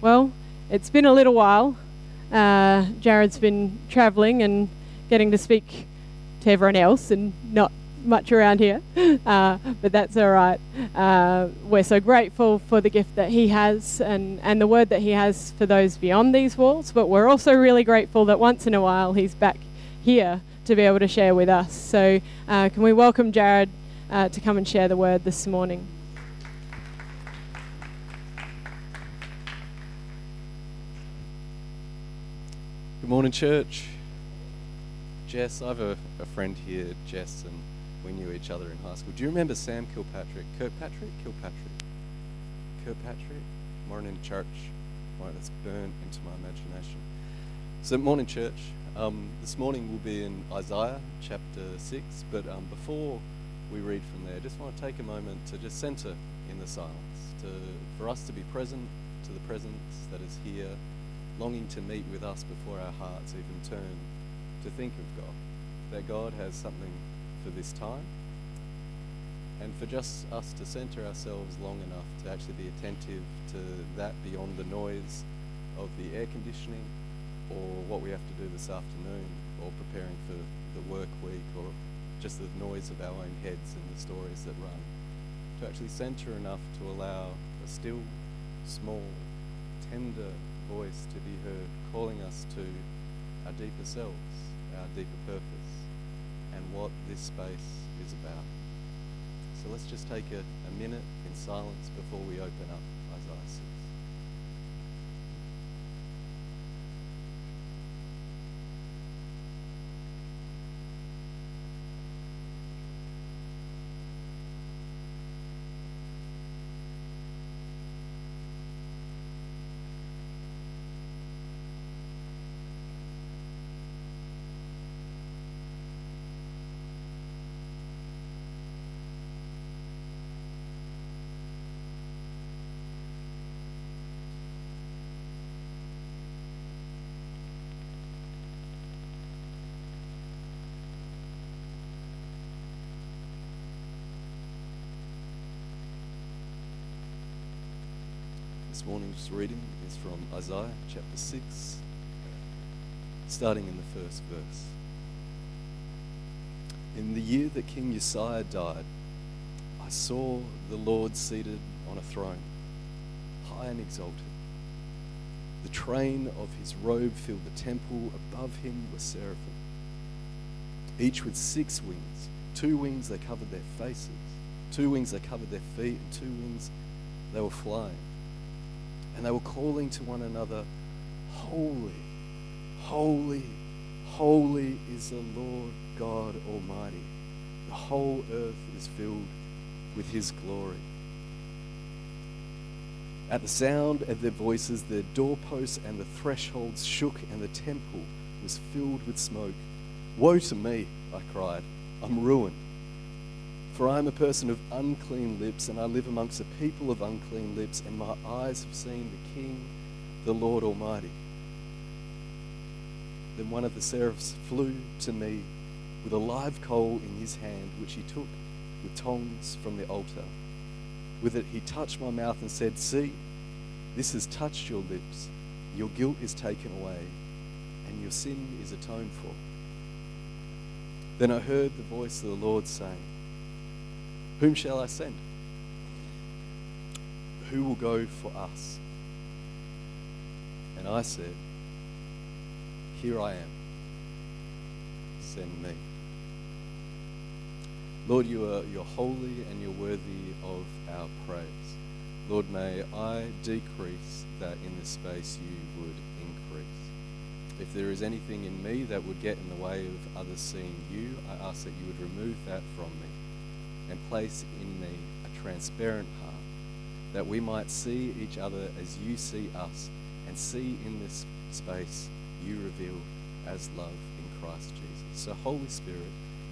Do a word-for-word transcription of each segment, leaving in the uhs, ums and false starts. Well, it's been a little while. Uh, Jared's been travelling and getting to speak to everyone else and not much around here, uh, but that's all right. Uh, we're so grateful for the gift that he has and, and the word that he has for those beyond these walls, but we're also really grateful that once in a while he's back here to be able to share with us. So uh, can we welcome Jared uh, to come and share the word this morning. Good morning, church. Jess, I have a, a friend here, Jess, and we knew each other in high school. Do you remember Sam Kilpatrick? Kirkpatrick? Kilpatrick. Kirkpatrick? Morning, church. Wow, that's burned into my imagination. So, morning, church. Um, this morning we'll be in Isaiah chapter six, but um, before we read from there, I just want to take a moment to just centre in the silence, to, for us to be present to the presence that is here, longing to meet with us before our hearts even turn to think of God, that God has something for this time, and for just us to centre ourselves long enough to actually be attentive to that beyond the noise of the air conditioning or what we have to do this afternoon or preparing for the work week or just the noise of our own heads and the stories that run, to actually centre enough to allow a still, small, tender voice to be heard calling us to our deeper selves, our deeper purpose, and what this space is about. So let's just take a, a minute in silence before we open up Isaiah six. This morning's reading is from Isaiah chapter six, starting in the first verse. In the year that King Uzziah died, I saw the Lord seated on a throne, high and exalted. The train of his robe filled the temple. Above him were seraphim, each with six wings. Two wings they covered their faces, two wings they covered their feet, and two wings they were flying. And they were calling to one another, Holy, holy, holy is the Lord God Almighty. The whole earth is filled with his glory. At the sound of their voices, their doorposts and the thresholds shook, and the temple was filled with smoke. Woe to me, I cried, I'm ruined. For I am a person of unclean lips, and I live amongst a people of unclean lips, and my eyes have seen the King, the Lord Almighty. Then one of the seraphs flew to me with a live coal in his hand, which he took with tongs from the altar. With it he touched my mouth and said, See, this has touched your lips. Your guilt is taken away, and your sin is atoned for. Then I heard the voice of the Lord saying, Whom shall I send? Who will go for us? And I said, Here I am. Send me. Lord, you are you're holy and you're worthy of our praise. Lord, may I decrease that in this space you would increase. If there is anything in me that would get in the way of others seeing you, I ask that you would remove that from me, and place in me a transparent heart, that we might see each other as you see us, and see in this space you revealed as love in Christ Jesus. So Holy Spirit,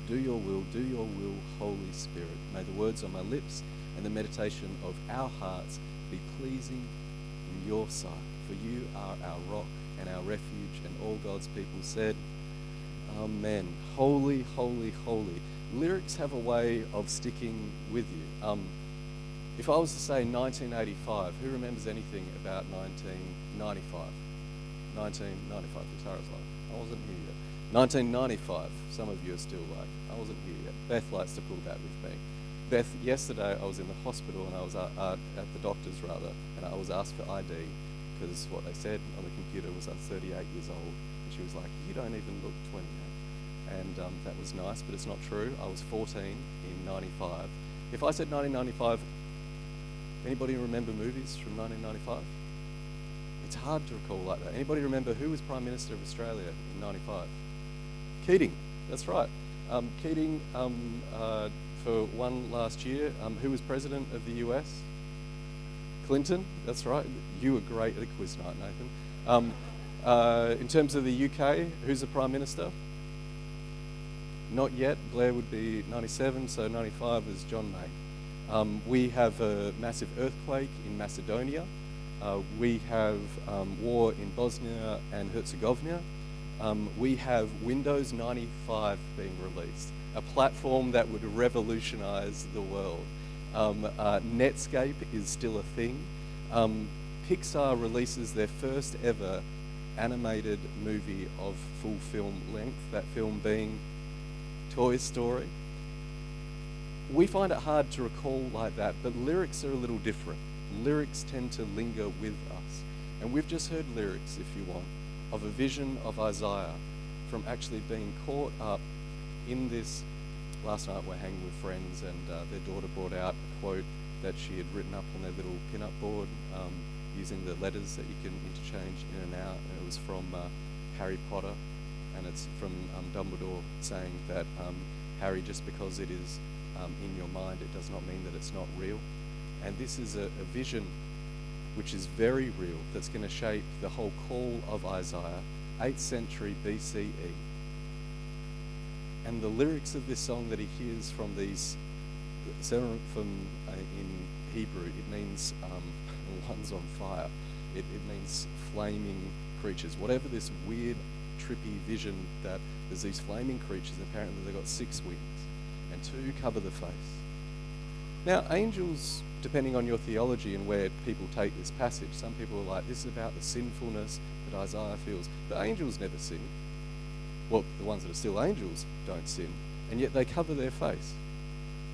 do your will, do your will, Holy Spirit. May the words on my lips and the meditation of our hearts be pleasing in your sight, for you are our rock and our refuge, and all God's people said, Amen. Holy, holy, holy. Lyrics have a way of sticking with you. Um, If I was to say nineteen eighty-five, who remembers anything about nineteen ninety-five? nineteen ninety-five, Tara's like, I wasn't here yet. nineteen ninety-five, some of you are still like, I wasn't here yet. Beth likes to pull that with me. Beth, yesterday I was in the hospital and I was uh, uh, at the doctor's rather, and I was asked for I D because what they said on the computer was I'm thirty-eight years old, and she was like, you don't even look twenty-eight. And um, that was nice, but it's not true. I was fourteen in ninety-five. If I said nineteen ninety-five, anybody remember movies from nineteen ninety-five? It's hard to recall like that. Anybody remember who was Prime Minister of Australia in ninety-five? Keating, that's right. Um, Keating, um, uh, for one last year, um, who was President of the U S? Clinton, that's right. You were great at a quiz night, Nathan. Um, uh, in terms of the U K, who's the Prime Minister? Not yet. Blair would be ninety-seven, so ninety-five was John May. Um, we have a massive earthquake in Macedonia. Uh, we have um, war in Bosnia and Herzegovina. Um, we have Windows ninety-five being released, a platform that would revolutionize the world. Um, uh, Netscape is still a thing. Um, Pixar releases their first ever animated movie of full film length, that film being Toy Story. We find it hard to recall like that, but lyrics are a little different. Lyrics tend to linger with us. And we've just heard lyrics, if you want, of a vision of Isaiah from actually being caught up in this. Last night we're hanging with friends and uh, their daughter brought out a quote that she had written up on their little pin-up board um, using the letters that you can interchange in and out. And it was from uh, Harry Potter, and it's from um, Dumbledore saying that, um, Harry, just because it is um, in your mind, it does not mean that it's not real. And this is a, a vision which is very real, that's going to shape the whole call of Isaiah, eighth century B C E. And the lyrics of this song that he hears from these, from uh, in Hebrew, it means um, one's on fire. It, it means flaming creatures. Whatever this weird, trippy vision that there's these flaming creatures, apparently they've got six wings and two cover the face. Now, angels, depending on your theology and where people take this passage, some people are like, this is about the sinfulness that Isaiah feels. But angels never sin. Well, the ones that are still angels don't sin, and yet they cover their face.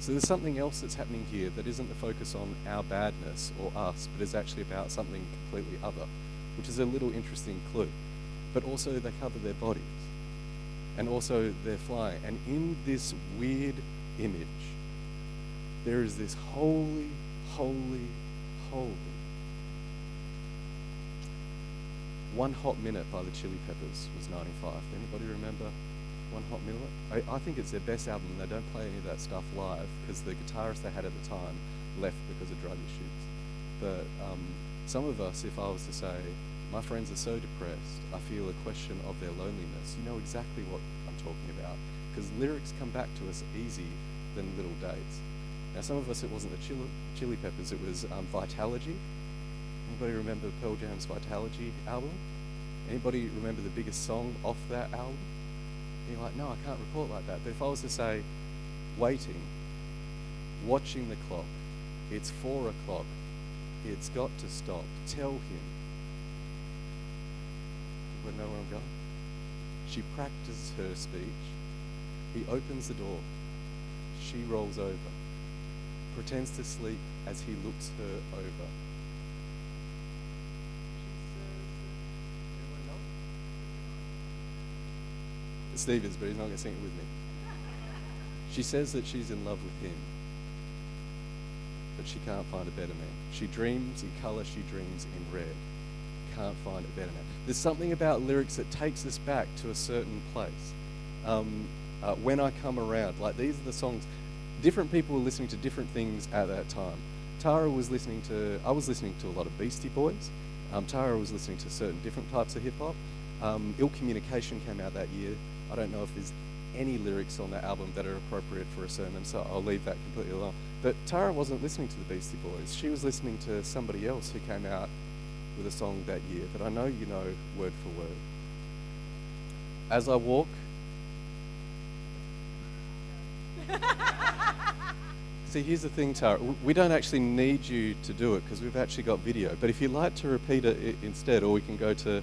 So there's something else that's happening here that isn't the focus on our badness or us, but is actually about something completely other, which is a little interesting clue. But also they cover their bodies, and also they're flying. And in this weird image, there is this holy, holy, holy. One Hot Minute by the Chili Peppers was ninety-five. Anybody remember One Hot Minute? I, I think it's their best album. They don't play any of that stuff live because the guitarist they had at the time left because of drug issues. But um, some of us, if I was to say, my friends are so depressed, I feel a question of their loneliness, you know exactly what I'm talking about, because lyrics come back to us easy than little dates. Now, some of us, it wasn't the Chili Peppers, it was um, Vitalogy. Anybody remember Pearl Jam's Vitalogy album? Anybody remember the biggest song off that album? And you're like, no, I can't report like that. But if I was to say, waiting, watching the clock, it's four o'clock, it's got to stop, tell him. You wouldn't know where I'm going. She practices her speech. He opens the door. She rolls over. Pretends to sleep as he looks her over. Steve is, but he's not going to sing it with me. She says that she's in love with him, but she can't find a better man. She dreams in colour, she dreams in red. Can't find a better man. There's something about lyrics that takes us back to a certain place. Um, uh, when I come around, like these are the songs. Different people were listening to different things at that time. Tara was listening to, I was listening to a lot of Beastie Boys. Um, Tara was listening to certain different types of hip hop. Um, Ill Communication came out that year. I don't know if there's any lyrics on that album that are appropriate for a sermon, so I'll leave that completely alone. But Tara wasn't listening to the Beastie Boys. She was listening to somebody else who came out with a song that year that I know you know word for word. As I walk... See, here's the thing, Tara. We don't actually need you to do it because we've actually got video. But if you'd like to repeat it instead, or we can go to...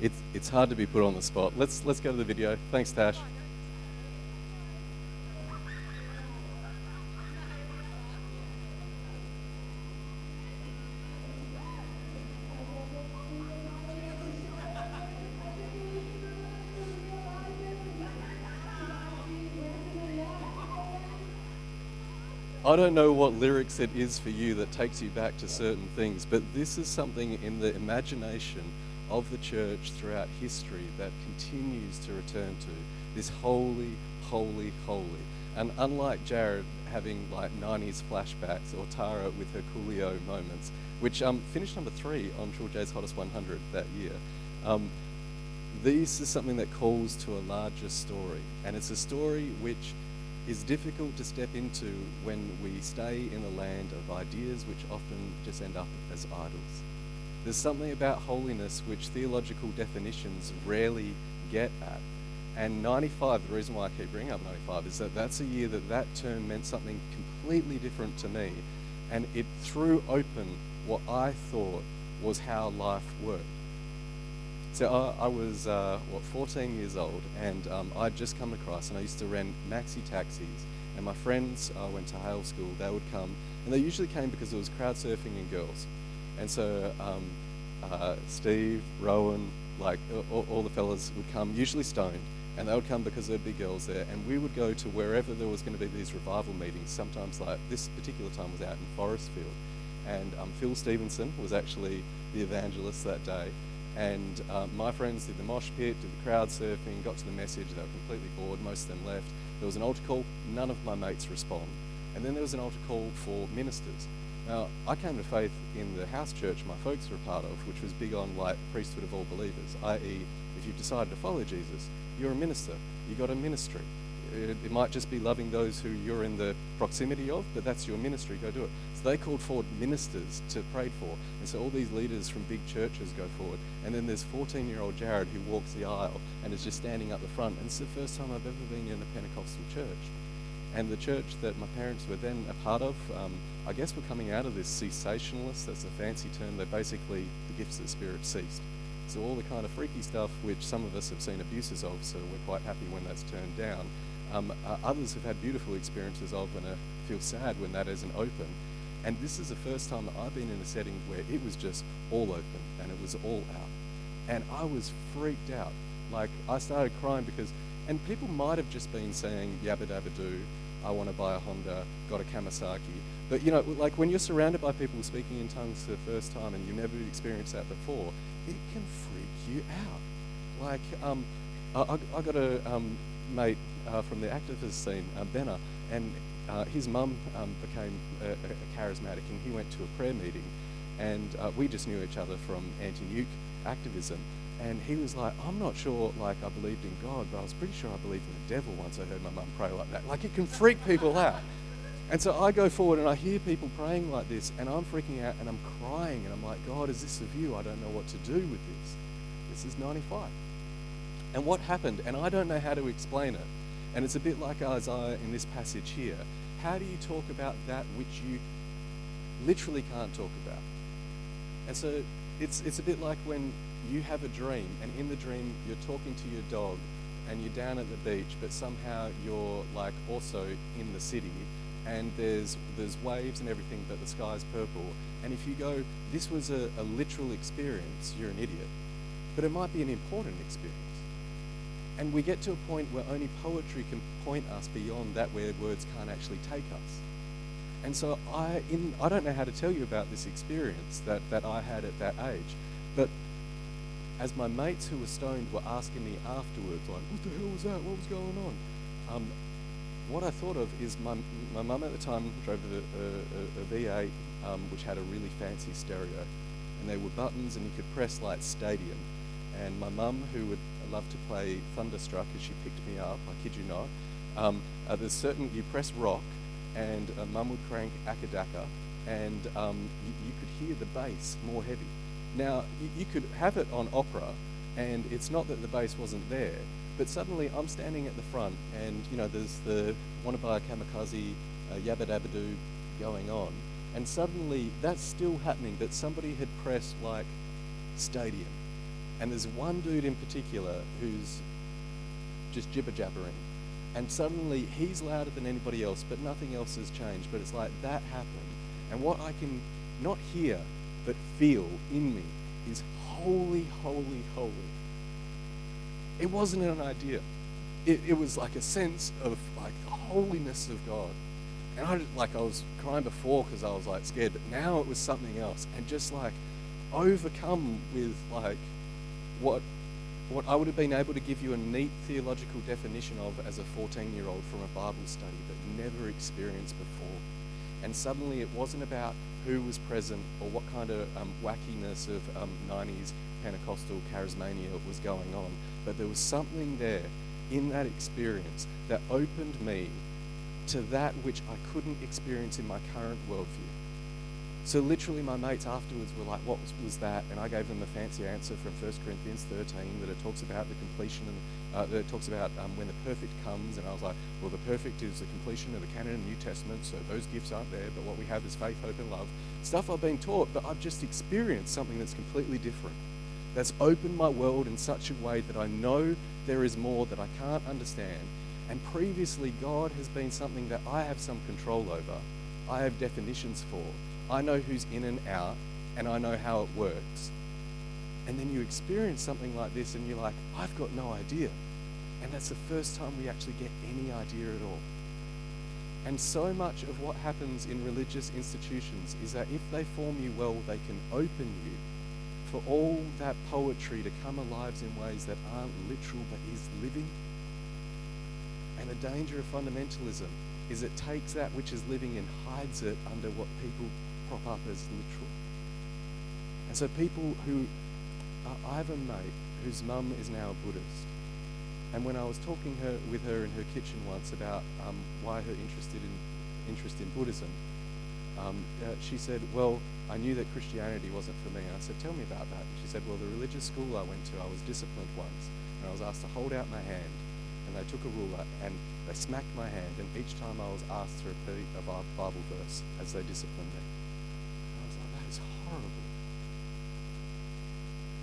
It's it's hard to be put on the spot. Let's let's go to the video. Thanks, Tash. I don't know what lyrics it is for you that takes you back to certain things, but this is something in the imagination of the church throughout history that continues to return to this holy, holy, holy. And unlike Jared having like nineties flashbacks, or Tara with her Coolio moments, which um, finished number three on Triple J's Hottest one hundred that year, um, this is something that calls to a larger story. And it's a story which is difficult to step into when we stay in the land of ideas which often just end up as idols. There's something about holiness which theological definitions rarely get at. And ninety-five, the reason why I keep bringing up ninety-five is that that's a year that that term meant something completely different to me. And it threw open what I thought was how life worked. So I, I was, uh, what, fourteen years old, and um, I'd just come to Christ, and I used to rent maxi taxis. And my friends uh, went to Hale School. They would come, and they usually came because it was crowd surfing and girls. And so um, uh, Steve, Rowan, like all, all the fellas would come, usually stoned, and they would come because there'd be girls there. And we would go to wherever there was going to be these revival meetings, sometimes like this particular time was out in Forestfield. And um, Phil Stevenson was actually the evangelist that day. And uh, my friends did the mosh pit, did the crowd surfing, got to the message, they were completely bored, most of them left. There was an altar call, none of my mates respond. And then there was an altar call for ministers. Now, I came to faith in the house church my folks were a part of, which was big on like priesthood of all believers, that is if you've decided to follow Jesus, you're a minister, you got a ministry. It, it might just be loving those who you're in the proximity of, but that's your ministry, go do it. So they called forward ministers to pray for, and so all these leaders from big churches go forward. And then there's fourteen-year-old Jared who walks the aisle and is just standing up the front, and it's the first time I've ever been in a Pentecostal church. And the church that my parents were then a part of, um, I guess we're coming out of this cessationalist, that's a fancy term, that basically the gifts of the Spirit ceased. So all the kind of freaky stuff which some of us have seen abuses of, so we're quite happy when that's turned down. Um, uh, others have had beautiful experiences of and uh, feel sad when that isn't open. And this is the first time that I've been in a setting where it was just all open and it was all out. And I was freaked out. Like, I started crying because, and people might have just been saying, yabba dabba doo, I want to buy a Honda, got a Kawasaki. But you know, like when you're surrounded by people speaking in tongues for the first time and you've never experienced that before, it can freak you out. Like, um, I, I got a um, mate uh, from the activist scene, uh, Benna, and uh, his mum um, became a, a charismatic, and he went to a prayer meeting, and uh, we just knew each other from anti-nuke activism. And he was like, I'm not sure, like, I believed in God, but I was pretty sure I believed in the devil once I heard my mum pray like that. Like, it can freak people out. And so I go forward and I hear people praying like this, and I'm freaking out and I'm crying, and I'm like, God, is this of you? I don't know what to do with this. This is ninety-five. And what happened? And I don't know how to explain it. And it's a bit like Isaiah in this passage here. How do you talk about that which you literally can't talk about? And so it's it's a bit like when you have a dream, and in the dream you're talking to your dog and you're down at the beach, but somehow you're like also in the city, and there's there's waves and everything, but the sky's purple. And if you go, this was a, a literal experience, you're an idiot. But it might be an important experience. And we get to a point where only poetry can point us beyond that, where words can't actually take us. And so I in I don't know how to tell you about this experience that, that I had at that age, but as my mates who were stoned were asking me afterwards, like, what the hell was that? What was going on? Um, what I thought of is my my mum at the time drove a, a, a V eight um, which had a really fancy stereo. And there were buttons and you could press like stadium. And my mum, who would love to play Thunderstruck, as she picked me up, I kid you not, um, uh, there's certain, you press rock and uh, mum would crank Acca Dacca, and um, you, you could hear the bass more heavy. Now, you, you could have it on opera, and it's not that the bass wasn't there, but suddenly I'm standing at the front, and you know there's the Wannabe Kamikaze uh, Yabba Dabba Doo going on, and suddenly that's still happening, but somebody had pressed like stadium, and there's one dude in particular who's just jibber jabbering, and suddenly he's louder than anybody else, but nothing else has changed. But it's like that happened, and what I can not hear but feel in me is holy, holy, holy. It wasn't an idea. It, it was like a sense of like holiness of God. And I did, like I was crying before because I was like scared, but now it was something else. And just like overcome with like what what I would have been able to give you a neat theological definition of as a fourteen-year-old from a Bible study, but never experienced before. And suddenly it wasn't about who was present or what kind of um, wackiness of um, nineties Pentecostal charismania was going on, but there was something there in that experience that opened me to that which I couldn't experience in my current worldview. So literally my mates afterwards were like, what was, was that? And I gave them the fancy answer from First Corinthians thirteen that it talks about the completion, and, uh, that it talks about um, when the perfect comes. And I was like, well, the perfect is the completion of the canon and New Testament, so those gifts aren't there, but what we have is faith, hope, and love. Stuff I've been taught, but I've just experienced something that's completely different, that's opened my world in such a way that I know there is more that I can't understand. And previously, God has been something that I have some control over. I have definitions for. I know who's in and out, and I know how it works. And then you experience something like this, and you're like, I've got no idea. And that's the first time we actually get any idea at all. And so much of what happens in religious institutions is that if they form you well, they can open you for all that poetry to come alive in ways that aren't literal but is living. And the danger of fundamentalism is it takes that which is living and hides it under what people prop up as literal. And so people who, uh, I have a mate whose mum is now a Buddhist, and when I was talking her with her in her kitchen once about um, why her interested in interest in Buddhism, um, uh, she said, well, I knew that Christianity wasn't for me. And I said, tell me about that. And she said, well, the religious school I went to, I was disciplined once, and I was asked to hold out my hand, and they took a ruler and they smacked my hand, and each time I was asked to repeat a Bible verse as they disciplined me. And I was like, that is horrible.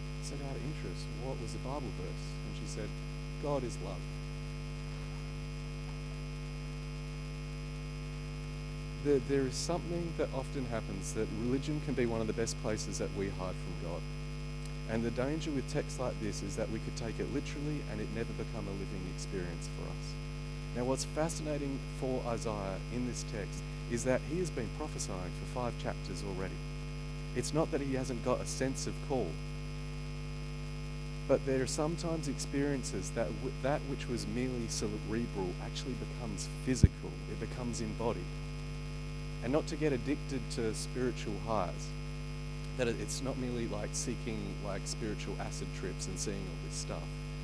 I said, out of interest, what was the Bible verse? And she said, God is love. There, there is something that often happens that religion can be one of the best places that we hide from God. And the danger with texts like this is that we could take it literally and it never become a living experience for us. Now, what's fascinating for Isaiah in this text is that he has been prophesying for five chapters already. It's not that he hasn't got a sense of call, but there are sometimes experiences that w- that which was merely cerebral actually becomes physical, it becomes embodied. And not to get addicted to spiritual highs, that it's not merely like seeking like spiritual acid trips and seeing all this stuff,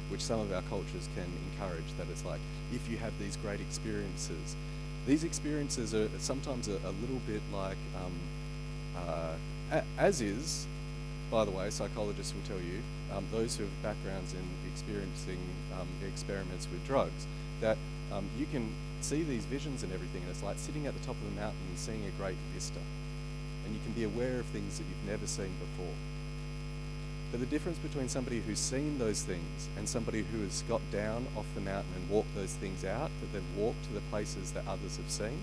which some of our cultures can encourage, that it's like, if you have these great experiences, these experiences are sometimes a, a little bit like, um, uh, a, as is, by the way, psychologists will tell you, um, those who have backgrounds in experiencing um, experiments with drugs, that um, you can see these visions and everything, and it's like sitting at the top of a mountain and seeing a great vista, and you can be aware of things that you've never seen before. But the difference between somebody who's seen those things and somebody who has got down off the mountain and walked those things out, that they've walked to the places that others have seen,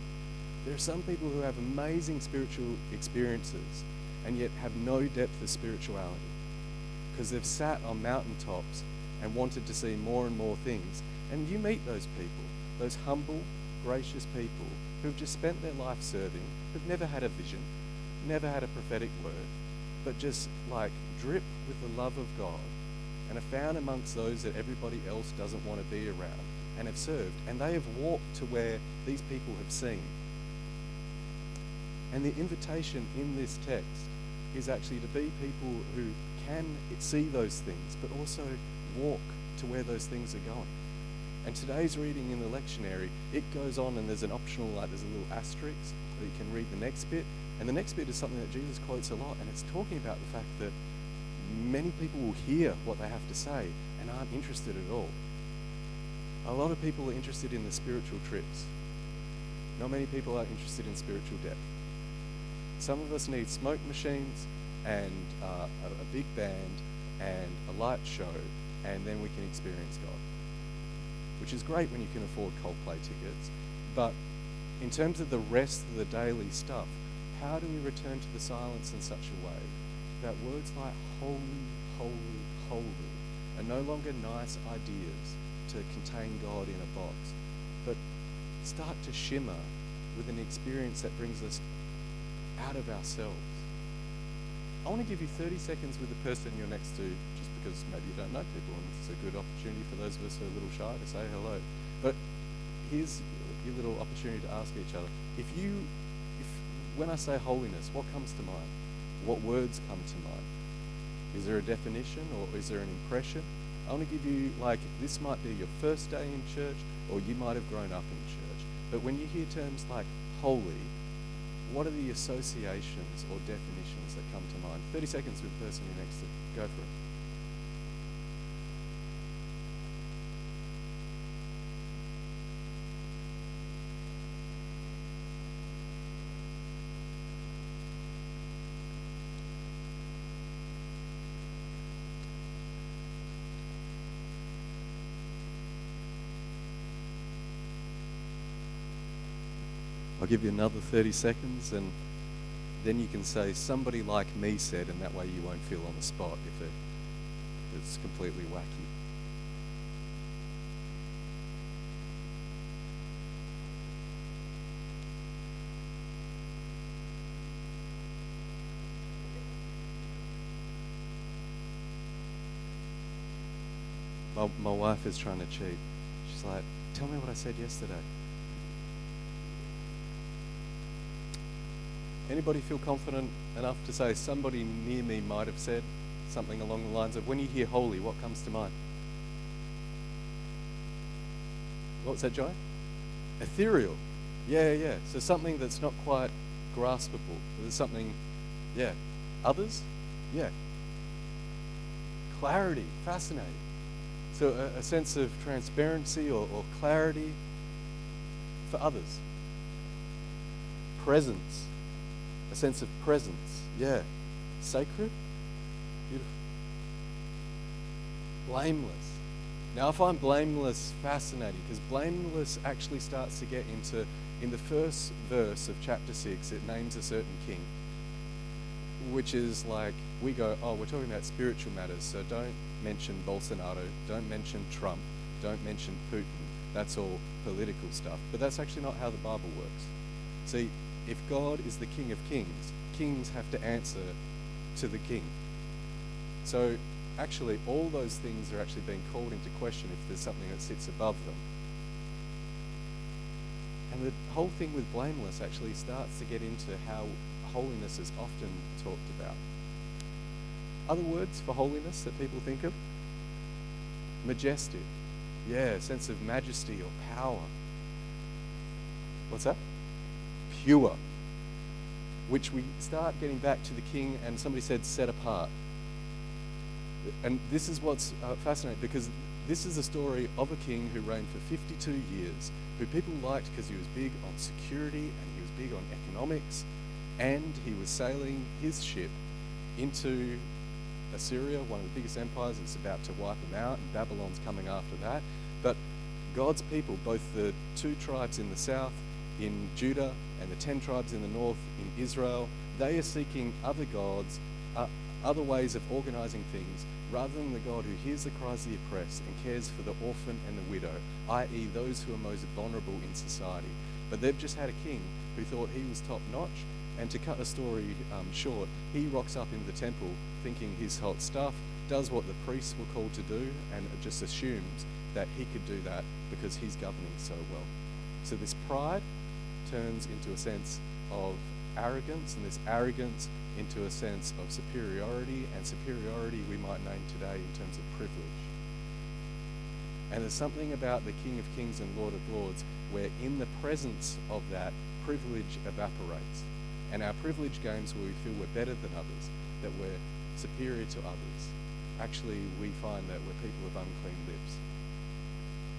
there are some people who have amazing spiritual experiences and yet have no depth of spirituality because they've sat on mountaintops and wanted to see more and more things. And you meet those people, those humble, gracious people who've just spent their life serving, who've never had a vision, never had a prophetic word, but just like drip with the love of God and are found amongst those that everybody else doesn't want to be around and have served, and they have walked to where these people have seen. And the invitation in this text is actually to be people who can see those things but also walk to where those things are going. And today's reading in the lectionary, it goes on, and there's an optional, like there's a little asterisk that you can read the next bit. And the next bit is something that Jesus quotes a lot, and it's talking about the fact that many people will hear what they have to say and aren't interested at all. A lot of people are interested in the spiritual trips. Not many people are interested in spiritual depth. Some of us need smoke machines and uh, a, a big band and a light show, and then we can experience God. Which is great when you can afford Coldplay tickets, but in terms of the rest of the daily stuff, how do we return to the silence in such a way that words like holy, holy, holy are no longer nice ideas to contain God in a box, but start to shimmer with an experience that brings us out of ourselves? I want to give you thirty seconds with the person you're next to, just because maybe you don't know people, and it's a good opportunity for those of us who are a little shy to say hello. But here's your little opportunity to ask each other. If you, if when I say holiness, what comes to mind? What words come to mind? Is there a definition, or is there an impression? I want to give you, like, this might be your first day in church, or you might have grown up in church. But when you hear terms like holy, what are the associations or definitions that come to mind? thirty seconds with the person you're next to. Go for it. I'll give you another thirty seconds, and then you can say, somebody like me said, and that way you won't feel on the spot if, it, if it's completely wacky. My, my wife is trying to cheat. She's like, tell me what I said yesterday. Anybody feel confident enough to say somebody near me might have said something along the lines of, when you hear holy, what comes to mind? What was that, Joy? Ethereal. Yeah, yeah. So something that's not quite graspable. There's something, yeah. Others? Yeah. Clarity. Fascinating. So a, a sense of transparency or, or clarity for others. Presence. A sense of presence, yeah. Sacred, beautiful. Blameless. Now I find blameless fascinating, because blameless actually starts to get into, in the first verse of chapter six, it names a certain king, which is like, we go, oh, we're talking about spiritual matters, so don't mention Bolsonaro, don't mention Trump, don't mention Putin. That's all political stuff. But that's actually not how the Bible works. See, if God is the King of Kings, kings have to answer to the King. So actually all those things are actually being called into question if there's something that sits above them. And the whole thing with blameless actually starts to get into how holiness is often talked about. Other words for holiness that people think of? Majestic. Yeah, sense of majesty or power. What's that? Pure, which we start getting back to the king, and somebody said set apart. And this is what's uh, fascinating, because this is a story of a king who reigned for fifty-two years, who people liked because he was big on security and he was big on economics, and he was sailing his ship into Assyria, one of the biggest empires that's about to wipe them out, and Babylon's coming after that. But God's people, both the two tribes in the south in Judah and the ten tribes in the north in Israel, they are seeking other gods, uh, other ways of organising things, rather than the God who hears the cries of the oppressed and cares for the orphan and the widow, that is those who are most vulnerable in society. But they've just had a king who thought he was top-notch, and to cut a story um, short, he rocks up into the temple thinking his hot stuff, does what the priests were called to do, and just assumes that he could do that because he's governing so well. So this pride turns into a sense of arrogance, and this arrogance into a sense of superiority, and superiority we might name today in terms of privilege. And there's something about the King of Kings and Lord of Lords where in the presence of that, privilege evaporates. And our privilege games where we feel we're better than others, that we're superior to others, actually we find that we're people of unclean lips,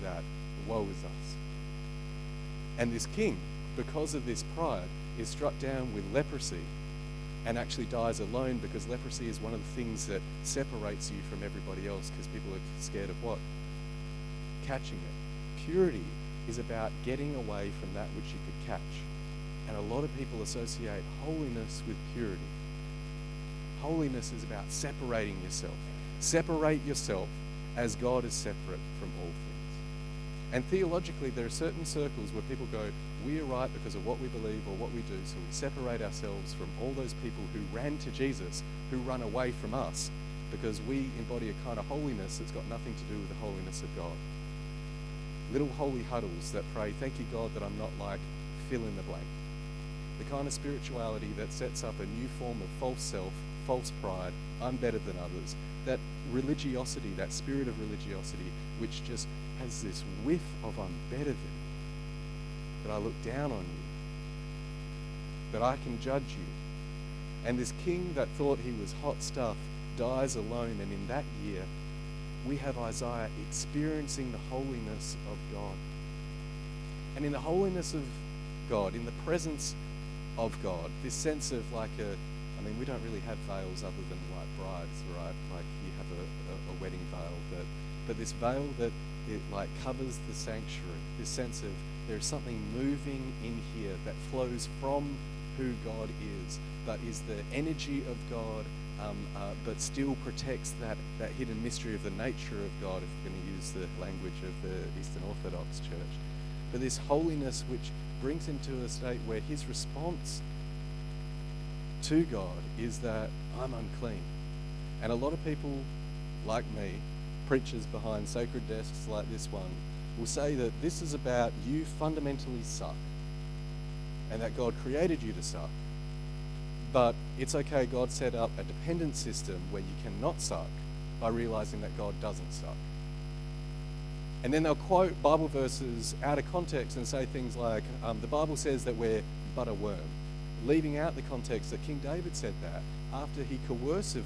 that woe is us. And this king, because of this pride, is struck down with leprosy and actually dies alone, because leprosy is one of the things that separates you from everybody else, because people are scared of what? Catching it. Purity is about getting away from that which you could catch. And a lot of people associate holiness with purity. Holiness is about separating yourself. Separate yourself as God is separate from all things. And theologically, there are certain circles where people go, we are right because of what we believe or what we do, so we separate ourselves from all those people who ran to Jesus, who run away from us, because we embody a kind of holiness that's got nothing to do with the holiness of God. Little holy huddles that pray, thank you, God, that I'm not like fill in the blank. The kind of spirituality that sets up a new form of false self, false pride, I'm better than others. That religiosity, that spirit of religiosity, which just has this whiff of I'm better than you, that I look down on you, that I can judge you. And this king that thought he was hot stuff dies alone, and in that year we have Isaiah experiencing the holiness of God. And in the holiness of God, in the presence of God, this sense of like a, I mean, we don't really have veils other than white brides, right? Like you have a, a, a wedding veil, that, but this veil that it like covers the sanctuary, this sense of there's something moving in here that flows from who God is, that is the energy of God, um, uh, but still protects that, that hidden mystery of the nature of God, if we're going to use the language of the Eastern Orthodox Church. But this holiness which brings him to a state where his response to God is that I'm unclean. And a lot of people like me, preachers behind sacred desks like this one, will say that this is about you fundamentally suck and that God created you to suck. But it's okay, God set up a dependent system where you cannot suck by realizing that God doesn't suck. And then they'll quote Bible verses out of context and say things like, um, the Bible says that we're but a worm, leaving out the context that King David said that after he coercively,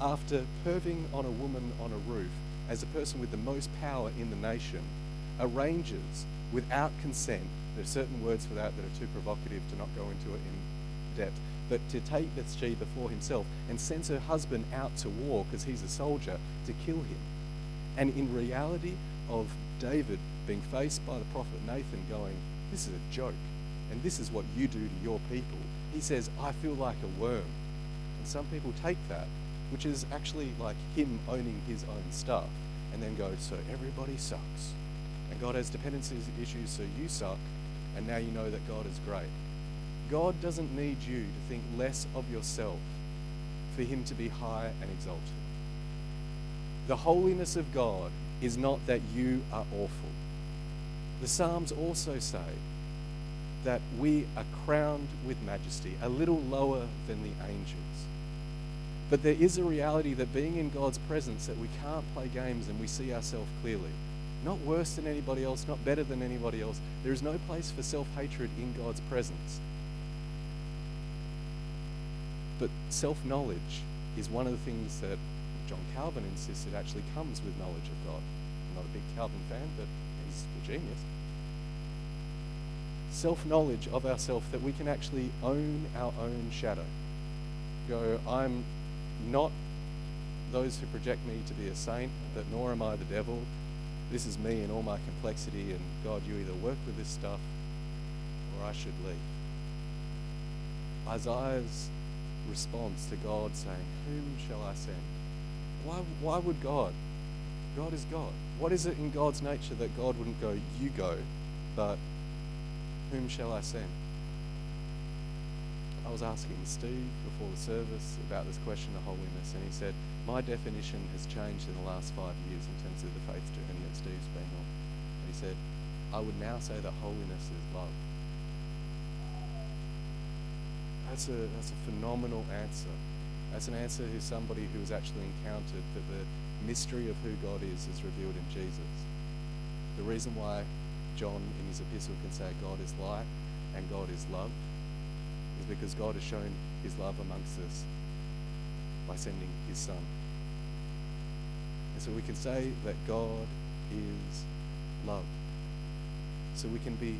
after perving on a woman on a roof, as a person with the most power in the nation, arranges without consent, there are certain words for that that are too provocative to not go into it in depth, but to take Bathsheba for himself and sends her husband out to war because he's a soldier to kill him. And in reality of David being faced by the prophet Nathan going, this is a joke, and this is what you do to your people. He says, I feel like a worm. And some people take that, which is actually like him owning his own stuff, and then go, so everybody sucks. And God has dependency issues, so you suck, and now you know that God is great. God doesn't need you to think less of yourself for him to be high and exalted. The holiness of God is not that you are awful. The Psalms also say that we are crowned with majesty, a little lower than the angels. But there is a reality that being in God's presence, that we can't play games and we see ourselves clearly. Not worse than anybody else, not better than anybody else. There is no place for self-hatred in God's presence. But self-knowledge is one of the things that John Calvin insists it actually comes with knowledge of God. I'm not a big Calvin fan, but he's a genius. Self-knowledge of ourselves, that we can actually own our own shadow. Go, I'm not those who project me to be a saint, but nor am I the devil. This is me in all my complexity, and God, you either work with this stuff or I should leave. Isaiah's response to God saying, whom shall I send? Why, why would God? God is God. What is it in God's nature that God wouldn't go, you go, but whom shall I send? I was asking Steve before the service about this question of holiness, and he said, my definition has changed in the last five years in terms of the faith journey that Steve's been on. And he said, I would now say that holiness is love. That's a, that's a phenomenal answer. That's an answer who's somebody who has actually encountered that the mystery of who God is is revealed in Jesus. The reason why John in his epistle can say God is light and God is love is because God has shown his love amongst us by sending his son. And so we can say that God is love. So we can be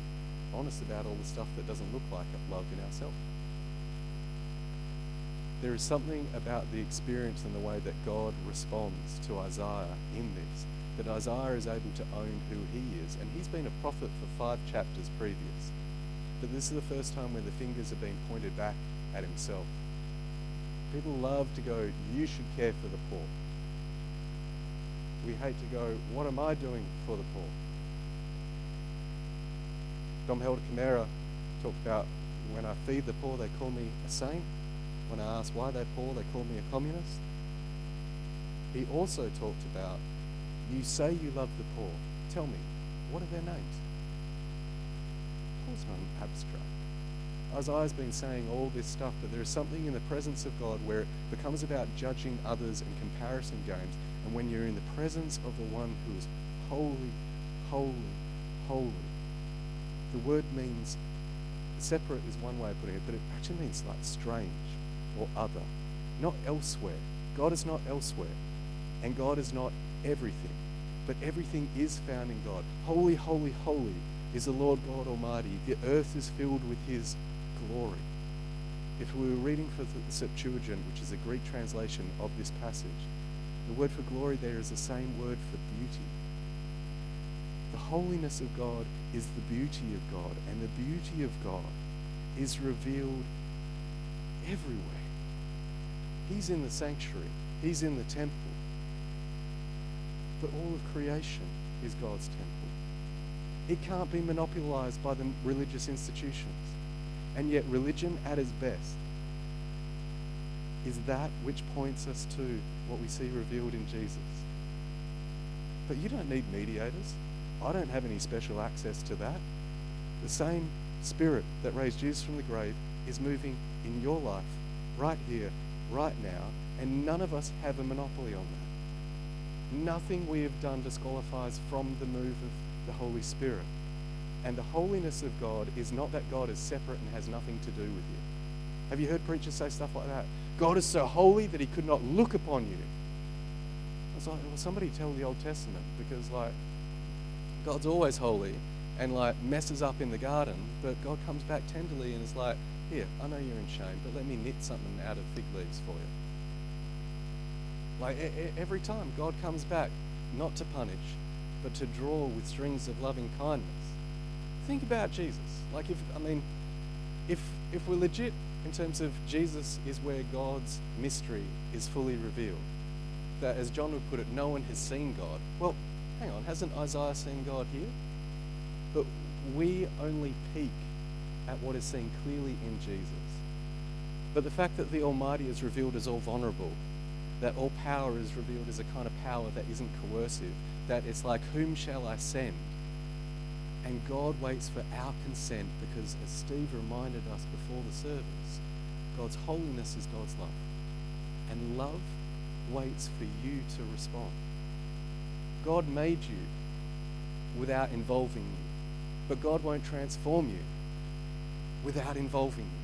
honest about all the stuff that doesn't look like love in ourselves. There is something about the experience and the way that God responds to Isaiah in this, that Isaiah is able to own who he is, and he's been a prophet for five chapters previous. But this is the first time where the fingers have been pointed back at himself. People love to go, you should care for the poor. We hate to go, what am I doing for the poor? Dom Helder-Chimera talked about, when I feed the poor, they call me a saint. When I ask why they're poor, they call me a communist. He also talked about, you say you love the poor. Tell me, what are their names? Of course, not an abstract. Isaiah's been saying all this stuff, but there is something in the presence of God where it becomes about judging others and comparison games. And when you're in the presence of the one who is holy, holy, holy, the word means, separate is one way of putting it, but it actually means like strange or other, not elsewhere. God is not elsewhere, and God is not everything, but everything is found in God. Holy, holy, holy is the Lord God Almighty. The earth is filled with his glory. If we were reading for the Septuagint, which is a Greek translation of this passage, the word for glory there is the same word for beauty. The holiness of God is the beauty of God, and the beauty of God is revealed everywhere. He's in the sanctuary, he's in the temple, but all of creation is God's temple. It can't be monopolized by the religious institutions, and yet religion at its best is that which points us to what we see revealed in Jesus. But you don't need mediators. I don't have any special access to that. The same Spirit that raised Jesus from the grave is moving in your life, right here, right now, and none of us have a monopoly on that. Nothing we have done disqualifies from the move of the Holy Spirit. And the holiness of God is not that God is separate and has nothing to do with you. Have you heard preachers say stuff like that? God is so holy that he could not look upon you. It's like, well, somebody tell the Old Testament, because like, God's always holy and like messes up in the garden, but God comes back tenderly and is like, here, I know you're in shame, but let me knit something out of fig leaves for you. Like e- every time God comes back, not to punish, but to draw with strings of loving kindness. Think about Jesus. Like if, I mean, if, if we're legit in terms of Jesus is where God's mystery is fully revealed, that as John would put it, no one has seen God. Well, hang on, hasn't Isaiah seen God here? But we only peek at what is seen clearly in Jesus. But the fact that the Almighty is revealed as all vulnerable, that all power is revealed as a kind of power that isn't coercive, that it's like, whom shall I send? And God waits for our consent, because as Steve reminded us before the service, God's holiness is God's love. And love waits for you to respond. God made you without involving you, but God won't transform you without involving you.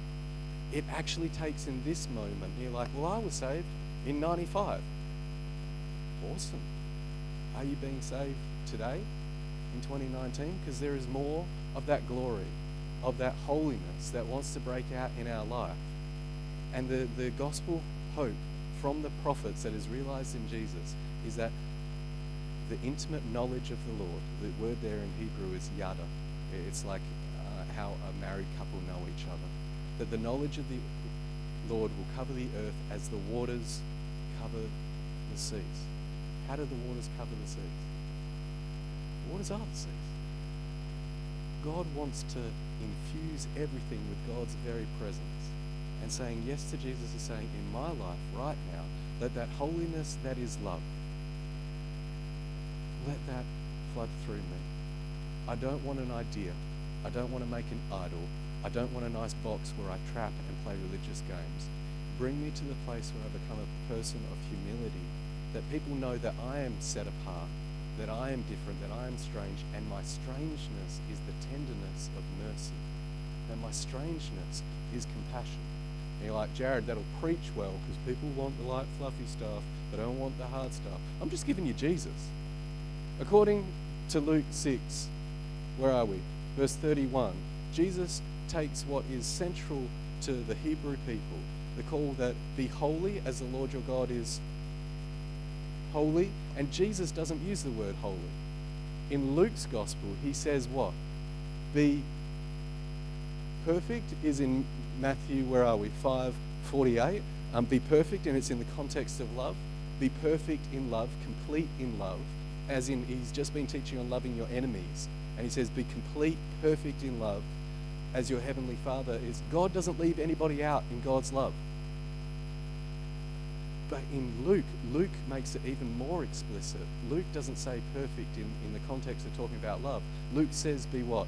It actually takes in this moment, you're like, well, I was saved in ninety-five. Awesome. Are you being saved today in twenty nineteen? Because there is more of that glory, of that holiness that wants to break out in our life. And the, the gospel hope from the prophets that is realized in Jesus is that the intimate knowledge of the Lord, the word there in Hebrew is yada. It's like uh, how a married couple know each other. That the knowledge of the Lord will cover the earth as the waters cover the seas. How do the waters cover the seas? The waters are the seas. God wants to infuse everything with God's very presence. And saying yes to Jesus is saying, in my life right now, that that holiness that is love, let that flood through me. I don't want an idea. I don't want to make an idol. I don't want a nice box where I trap and play religious games. Bring me to the place where I become a person of humility, that people know that I am set apart, that I am different, that I am strange, and my strangeness is the tenderness of mercy, and my strangeness is compassion. And you're like, Jared, that'll preach well because people want the light, fluffy stuff. They don't want the hard stuff. I'm just giving you Jesus. According to Luke six, where are we? Verse thirty-one. Jesus takes what is central to the Hebrew people, the call that be holy as the Lord your God is holy, and Jesus doesn't use the word holy. In Luke's gospel, he says what? Be perfect is in Matthew, where are we? five forty-eight. Um, be perfect, and it's in the context of love. Be perfect in love, complete in love, as in he's just been teaching on loving your enemies. And he says, be complete, perfect in love, as your heavenly Father is. God doesn't leave anybody out in God's love. But in Luke, Luke makes it even more explicit. Luke doesn't say perfect in, in the context of talking about love. Luke says, be what?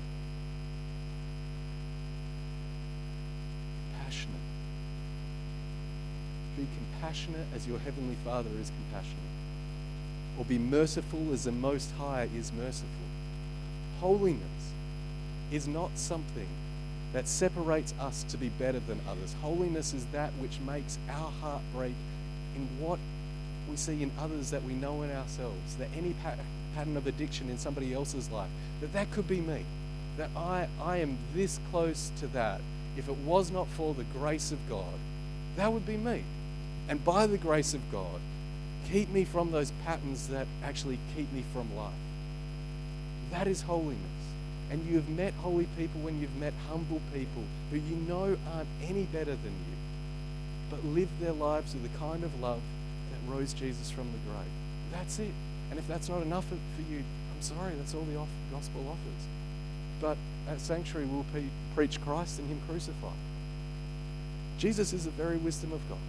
Compassionate. Be compassionate as your heavenly Father is compassionate. Or be merciful as the Most High is merciful. Holiness is not something that separates us to be better than others. Holiness is that which makes our heart break in what we see in others that we know in ourselves, that any pa- pattern of addiction in somebody else's life, that that could be me, that I, I am this close to that. If it was not for the grace of God, that would be me. And by the grace of God, keep me from those patterns that actually keep me from life. That is holiness. And you've met holy people when you've met humble people who you know aren't any better than you, but live their lives with the kind of love that rose Jesus from the grave. That's it. And if that's not enough for you, I'm sorry, that's all the gospel offers. But at Sanctuary, we'll pre- preach Christ and Him crucified. Jesus is the very wisdom of God.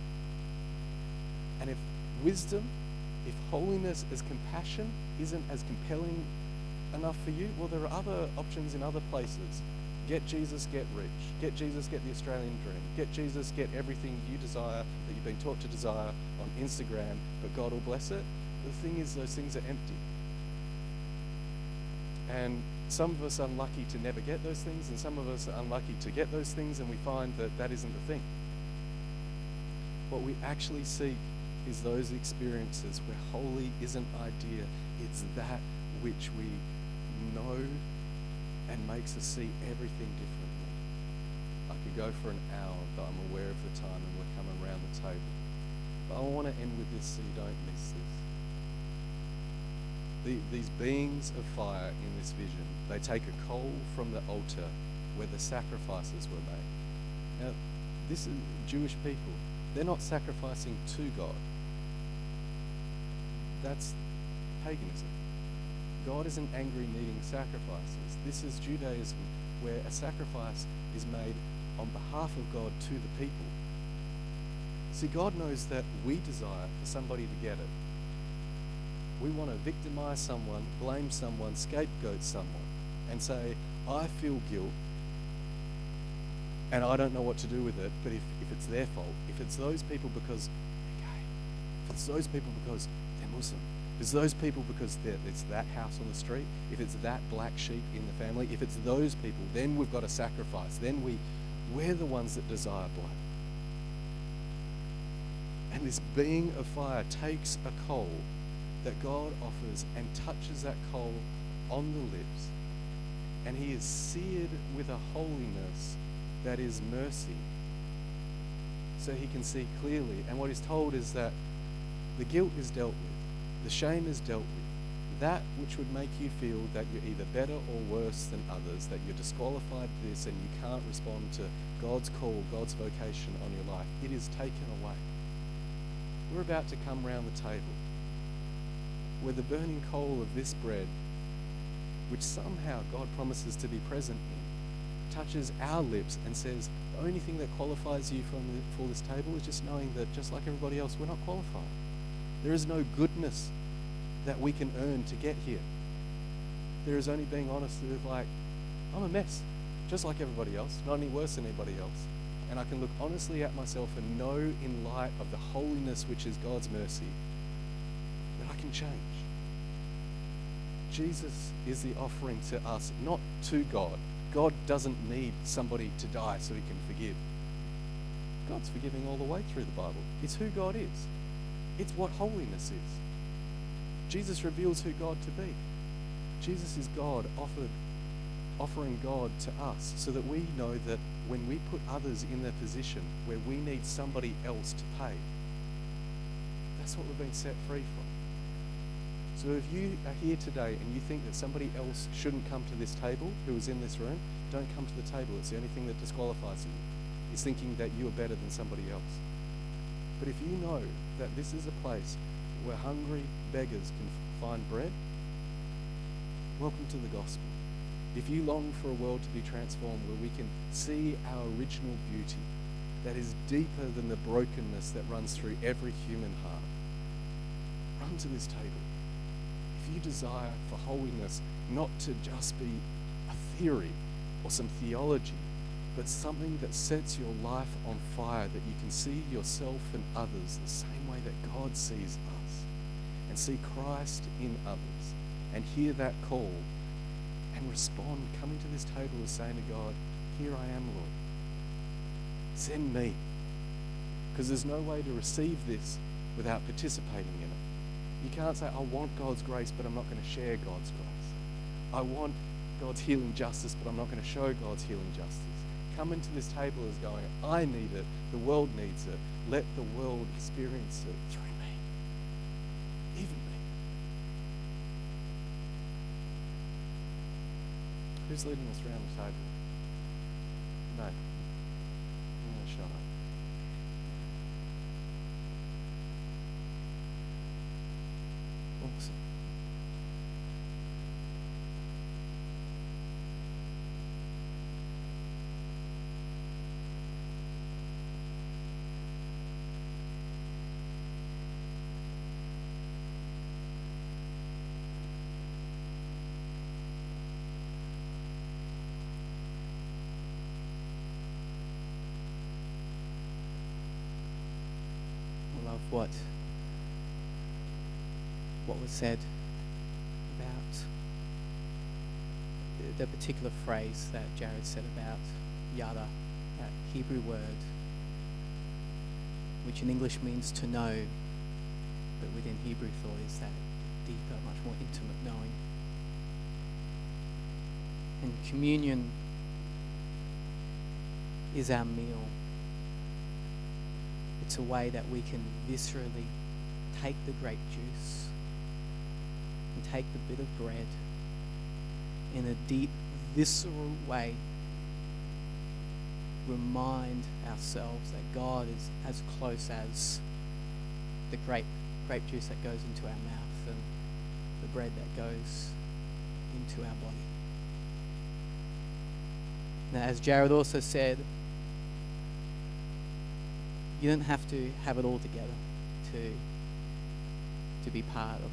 And if wisdom, if holiness as compassion isn't as compelling enough for you, well, there are other options in other places. Get Jesus, get rich. Get Jesus, get the Australian dream. Get Jesus, get everything you desire that you've been taught to desire on Instagram, but God will bless it. The thing is, those things are empty. And some of us are unlucky to never get those things, and some of us are unlucky to get those things, and we find that that isn't the thing. What we actually seek is those experiences where holy is an idea. It's that which we know and makes us see everything differently. I could go for an hour, but I'm aware of the time and we're coming around the table. But I want to end with this so you don't miss this. The, these beings of fire in this vision, they take a coal from the altar where the sacrifices were made. Now, this is Jewish people. They're not sacrificing to God. That's paganism. God isn't angry needing sacrifices. This is Judaism, where a sacrifice is made on behalf of God to the people. See, God knows that we desire for somebody to get it. We want to victimize someone, blame someone, scapegoat someone, and say, I feel guilt, and I don't know what to do with it, but if, if it's their fault, if it's those people because they're gay, if it's those people because they're Muslim, it's those people because it's that house on the street, if it's that black sheep in the family, if it's those people, then we've got to sacrifice. Then we, we're the ones that desire blood. And this being of fire takes a coal that God offers and touches that coal on the lips. And he is seared with a holiness that is mercy. So he can see clearly. And what he's told is that the guilt is dealt with. The shame is dealt with. That which would make you feel that you're either better or worse than others, that you're disqualified for this and you can't respond to God's call, God's vocation on your life, it is taken away. We're about to come round the table where the burning coal of this bread, which somehow God promises to be present in, touches our lips and says, the only thing that qualifies you from the, for this table is just knowing that, just like everybody else, we're not qualified. There is no goodness that we can earn to get here. There is only being honest with, like, I'm a mess, just like everybody else, not any worse than anybody else. And I can look honestly at myself and know in light of the holiness which is God's mercy that I can change. Jesus is the offering to us, not to God. God doesn't need somebody to die so he can forgive. God's forgiving all the way through the Bible. It's who God is. It's what holiness is. Jesus reveals who God to be. Jesus is God offered, offering God to us so that we know that when we put others in their position where we need somebody else to pay, that's what we've been set free from. So if you are here today and you think that somebody else shouldn't come to this table who is in this room, don't come to the table. It's the only thing that disqualifies you. It's thinking that you are better than somebody else. But if you know that this is a place where hungry beggars can find bread, welcome to the gospel. If you long for a world to be transformed where we can see our original beauty that is deeper than the brokenness that runs through every human heart, run to this table. If you desire for holiness not to just be a theory or some theology, but something that sets your life on fire, that you can see yourself and others the same way that God sees us, and see Christ in others, and hear that call and respond, coming to this table and saying to God, here I am, Lord. Send me. Because there's no way to receive this without participating in it. You can't say, I want God's grace, but I'm not going to share God's grace. I want God's healing justice, but I'm not going to show God's healing justice. Come into this table as going, I need it, the world needs it, let the world experience it through me. Even me. Who's leading us around the table? No. I'm going to shut up. Awesome. What, what was said about the particular phrase that Jared said about yada, that Hebrew word, which in English means to know, but within Hebrew thought is that deeper, much more intimate knowing. And communion is our meal. It's a way that we can viscerally take the grape juice and take the bit of bread in a deep, visceral way. Remind ourselves that God is as close as the grape, grape juice that goes into our mouth and the bread that goes into our body. Now, as Jared also said, you don't have to have it all together to to be part of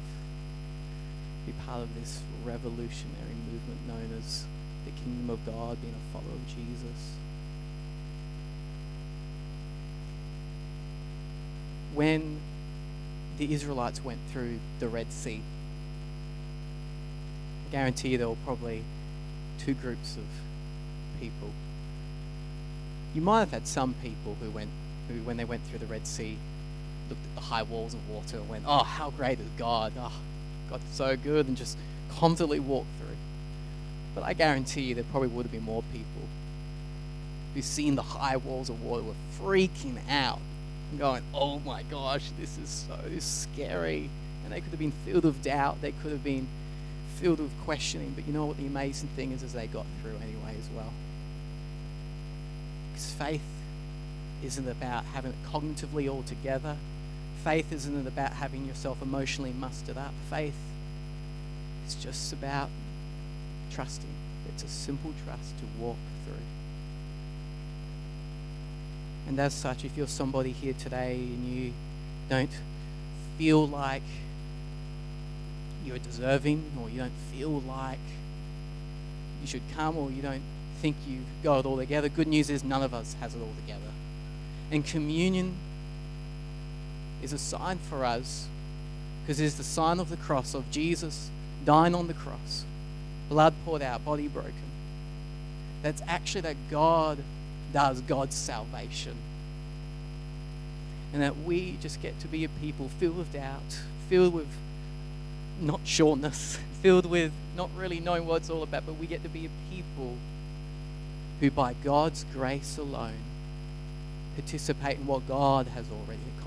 be part of this revolutionary movement known as the Kingdom of God, being a follower of Jesus. When the Israelites went through the Red Sea, I guarantee you there were probably two groups of people. You might have had some people who went who, when they went through the Red Sea, looked at the high walls of water and went, oh, how great is God? Oh, God's so good, and just confidently walked through. But I guarantee you there probably would have been more people who've seen the high walls of water, were freaking out and going, oh my gosh, this is so scary. And they could have been filled with doubt. They could have been filled with questioning. But you know what the amazing thing is, is they got through anyway as well. Because faith isn't about having it cognitively all together. Faith isn't about having yourself emotionally mustered up. Faith is just about trusting. It's a simple trust to walk through. And as such, if you're somebody here today and you don't feel like you're deserving, or you don't feel like you should come, or you don't think you've got it all together, good news is none of us has it all together. And communion is a sign for us, because it is the sign of the cross, of Jesus dying on the cross, blood poured out, body broken. That's actually that God does God's salvation and that we just get to be a people filled with doubt, filled with not sureness, filled with not really knowing what it's all about, but we get to be a people who by God's grace alone participate in what God has already accomplished.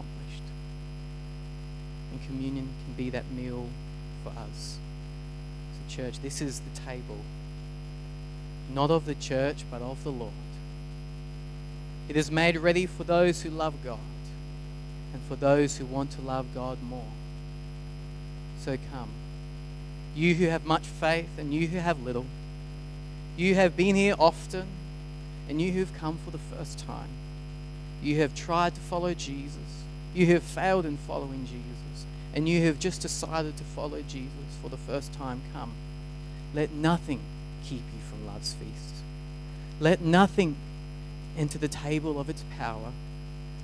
And communion can be that meal for us. So church, this is the table, not of the church, but of the Lord. It is made ready for those who love God and for those who want to love God more. So come. You who have much faith and you who have little. You have been here often and you who have come for the first time. You have tried to follow Jesus. You have failed in following Jesus. And you have just decided to follow Jesus for the first time. Come. Let nothing keep you from love's feast. Let nothing enter the table of its power.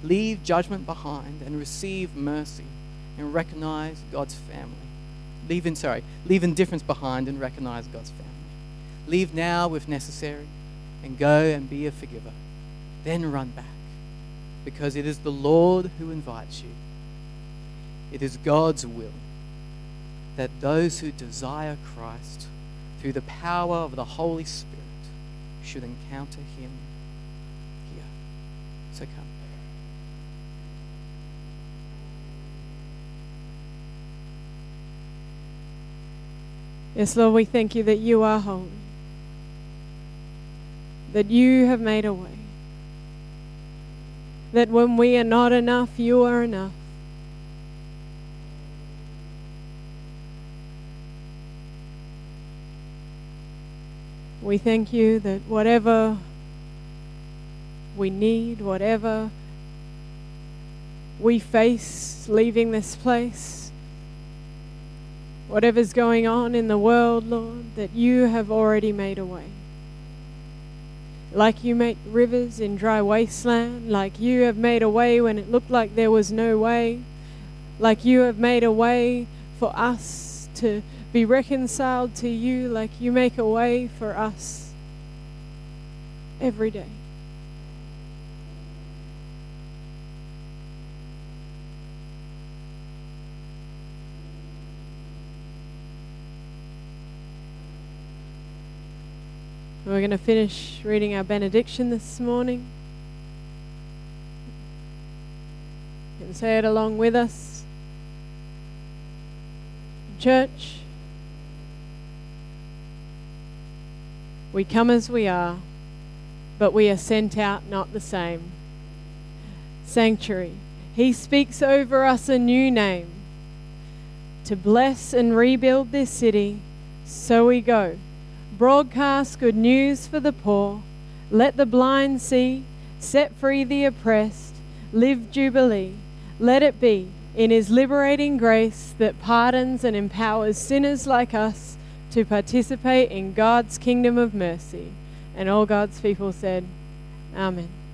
Leave judgment behind and receive mercy and recognize God's family. Leave in, sorry, leave indifference behind and recognize God's family. Leave now if necessary and go and be a forgiver. Then run back, because it is the Lord who invites you. It is God's will that those who desire Christ through the power of the Holy Spirit should encounter him here. So come. Yes, Lord, we thank you that you are holy, that you have made a way, that when we are not enough, you are enough. We thank you that whatever we need, whatever we face leaving this place, whatever's going on in the world, Lord, that you have already made a way. Like you make rivers in dry wasteland, like you have made a way when it looked like there was no way, like you have made a way for us to be reconciled to you, like you make a way for us every day. We're going to finish reading our benediction this morning. You can say it along with us. Church, we come as we are, but we are sent out not the same. Sanctuary, he speaks over us a new name, to bless and rebuild this city, so we go. Broadcast good news for the poor, let the blind see, set free the oppressed, live Jubilee. Let it be in his liberating grace that pardons and empowers sinners like us to participate in God's kingdom of mercy. And all God's people said, Amen.